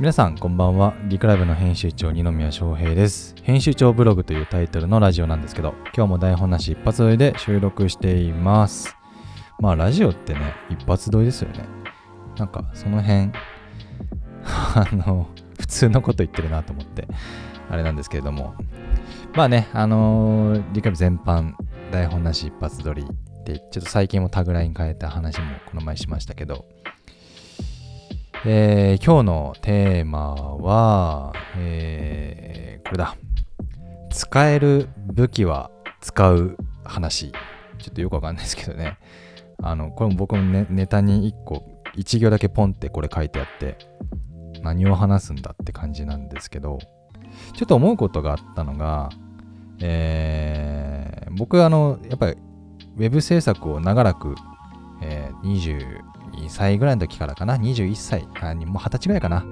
皆さんこんばんは。リクライブの編集長二宮翔平です。編集長ブログというタイトルのラジオなんですけど、今日も台本なし一発撮りで収録しています。まあラジオってね、一発撮りですよね。なんかその辺普通のこと言ってるなと思ってあれなんですけれども、まあね、リクライブ全般台本なし一発撮りで、ちょっと最近もタグライン変えた話もこの前しましたけど、今日のテーマは、これだ。使える武器は使う話。ちょっとよくわかんないですけどね。これも僕も、ね、ネタに1行だけポンってこれ書いてあって、何を話すんだって感じなんですけど、ちょっと思うことがあったのが、僕やっぱりウェブ制作を長らく、22歳ぐらいの時からかな、21歳、もう20歳ぐらいかな、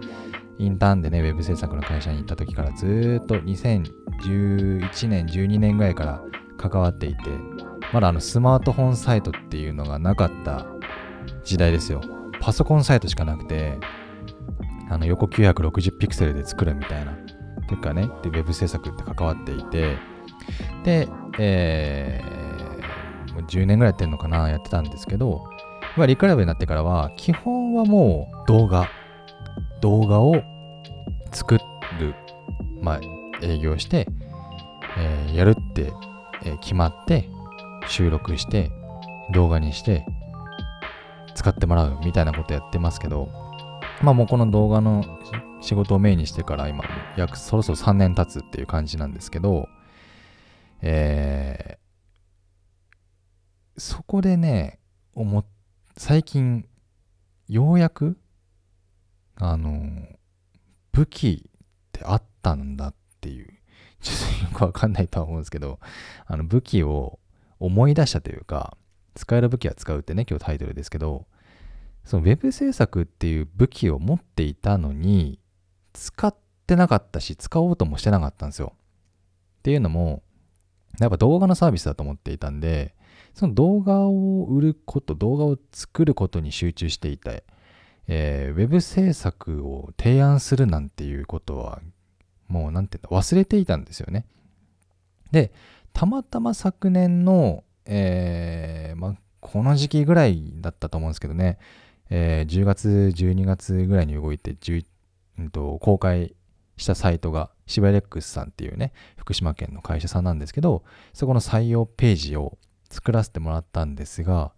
インターンでね、ウェブ制作の会社に行った時からずっと2011年、12年ぐらいから関わっていて、まだスマートフォンサイトっていうのがなかった時代ですよ。パソコンサイトしかなくて、横960ピクセルで作るみたいな、というかね、でウェブ制作って関わっていて、で、もう10年ぐらいやってんのかな、やってたんですけど、リクライブになってからは基本はもう動画を作る、営業して、やるって、決まって、収録して動画にして使ってもらうみたいなことやってますけど、もうこの動画の仕事をメインにしてから今そろそろ3年経つっていう感じなんですけど、そこでね、最近ようやく武器ってあったんだっていう、ちょっとよくわかんないとは思うんですけど、武器を思い出したというか、使える武器は使うってね、今日タイトルですけど、そのウェブ制作っていう武器を持っていたのに使ってなかったし、使おうともしてなかったんですよ。っていうのもやっぱ動画のサービスだと思っていたんで、その動画を売ること、動画を作ることに集中していた、ウェブ制作を提案するなんていうことは、もう忘れていたんですよね。で、たまたま昨年の、この時期ぐらいだったと思うんですけどね、10月、12月ぐらいに動いて、公開したサイトが、シバレックスさんっていうね、福島県の会社さんなんですけど、そこの採用ページを作らせてもらったんですが、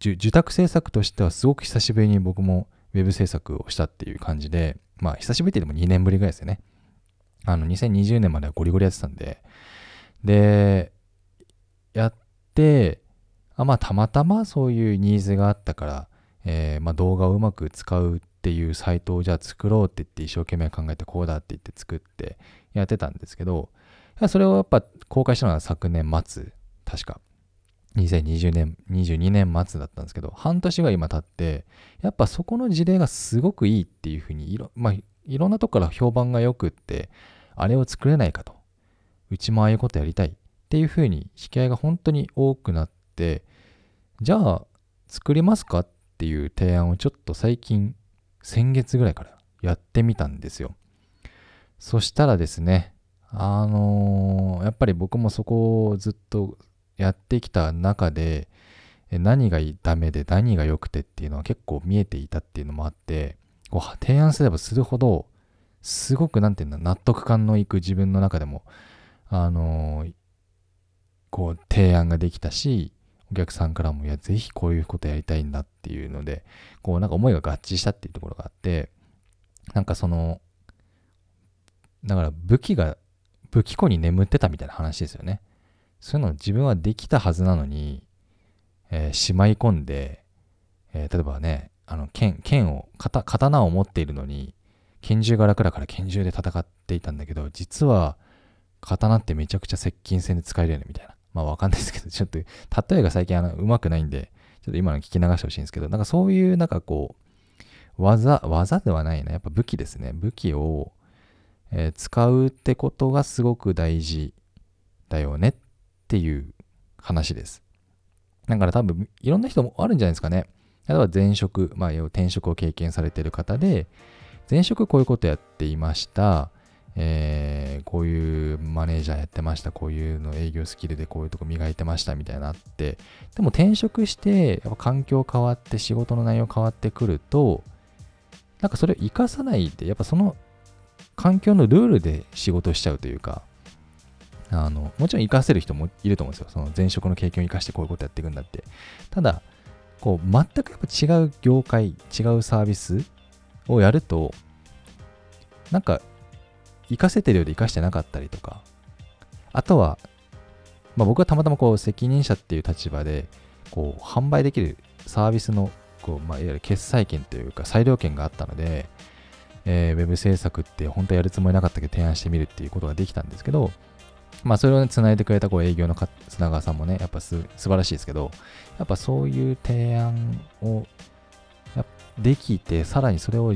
受託制作としてはすごく久しぶりに僕もウェブ制作をしたっていう感じで、久しぶりってでも2年ぶりぐらいですよね。2020年まではゴリゴリやってたんで、でやってたまたまそういうニーズがあったから、動画をうまく使うっていうサイトをじゃあ作ろうって言って、一生懸命考えてこうだって言って作ってやってたんですけど、それをやっぱ公開したのが昨年末、確か2020年22年末だったんですけど、半年が今経って、やっぱそこの事例がすごくいいっていうふうにいろんなとこから評判がよくって、あれを作れないかと、うちもああいうことやりたいっていうふうに引き合いが本当に多くなって、じゃあ作りますかっていう提案をちょっと先月ぐらいからやってみたんですよ。そしたらですね、やっぱり僕もそこをずっとやってきた中で、何がダメで何が良くてっていうのは結構見えていたっていうのもあって、提案すればするほどすごく納得感のいく、自分の中でも提案ができたし、お客さんからもいやぜひこういうことやりたいんだっていうので、思いが合致したっていうところがあって、だから武器庫に眠ってたみたいな話ですよね。そういうの自分はできたはずなのに、しまい込んで、例えばね、剣を、刀を持っているのに、拳銃が楽だから拳銃で戦っていたんだけど、実は刀ってめちゃくちゃ接近戦で使えるよねみたいな。わかんないですけど、ちょっと例えが最近うまくないんで、ちょっと今の聞き流してほしいんですけど、そういう技ではないな、やっぱ武器ですね。武器を、使うってことがすごく大事だよねっていう話です。だから多分いろんな人もあるんじゃないですかね。例えば転職を経験されている方で前職こういうことやっていました、こういうマネージャーやってました、こういうの営業スキルでこういうとこ磨いてましたみたいなあって、でも転職してやっぱ環境変わって仕事の内容変わってくると、なんかそれを生かさないでやっぱその環境のルールで仕事しちゃうというか、もちろん生かせる人もいると思うんですよ。その前職の経験を生かしてこういうことやっていくんだって。ただこう全くやっぱ違う業界、違うサービスをやると、なんか生かせてるようで生かしてなかったりとか、あとは、僕はたまたまこう責任者っていう立場でこう販売できるサービスのこう、いわゆる決裁権というか裁量権があったので、ウェブ制作って本当はやるつもりなかったけど提案してみるっていうことができたんですけど、それを繋いでくれたこう営業の砂川さんもね、やっぱ素晴らしいですけど、やっぱそういう提案をできて、さらにそれを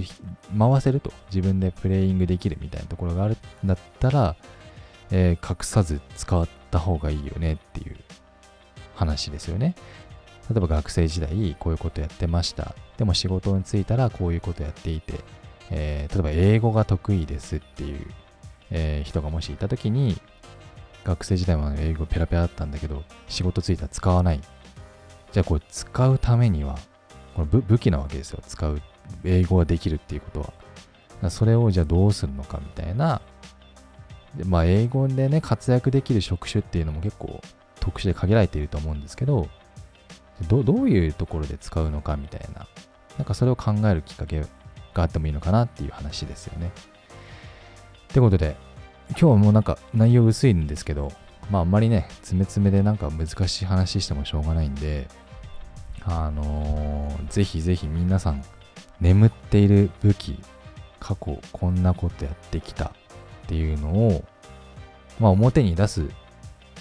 回せると、自分でプレイングできるみたいなところがあるんだったら、隠さず使った方がいいよねっていう話ですよね。例えば学生時代こういうことやってました。でも仕事に就いたらこういうことやっていて、例えば英語が得意ですっていう、人がもしいたときに、学生時代は英語ペラペラだったんだけど仕事ついたら使わない。じゃあこれ使うためにはこの武器なわけですよ。使う英語ができるっていうことは、それをじゃあどうするのかみたいな。英語でね活躍できる職種っていうのも結構特殊で限られていると思うんですけど、どういうところで使うのかみたいな、なんかそれを考えるきっかけがあってもいいのかなっていう話ですよね。ってことで。今日はもうなんか内容薄いんですけど、あんまりね、詰め詰めでなんか難しい話してもしょうがないんで、ぜひぜひ皆さん、眠っている武器、過去こんなことやってきたっていうのを、表に出す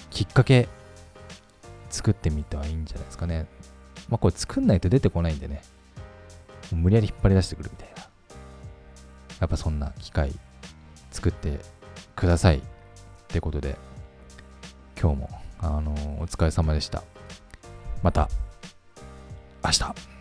きっかけ、作ってみてはいいんじゃないですかね。これ作んないと出てこないんでね、無理やり引っ張り出してくるみたいな。やっぱそんな機会、作って、くださいってことで、今日もお疲れ様でした。また明日。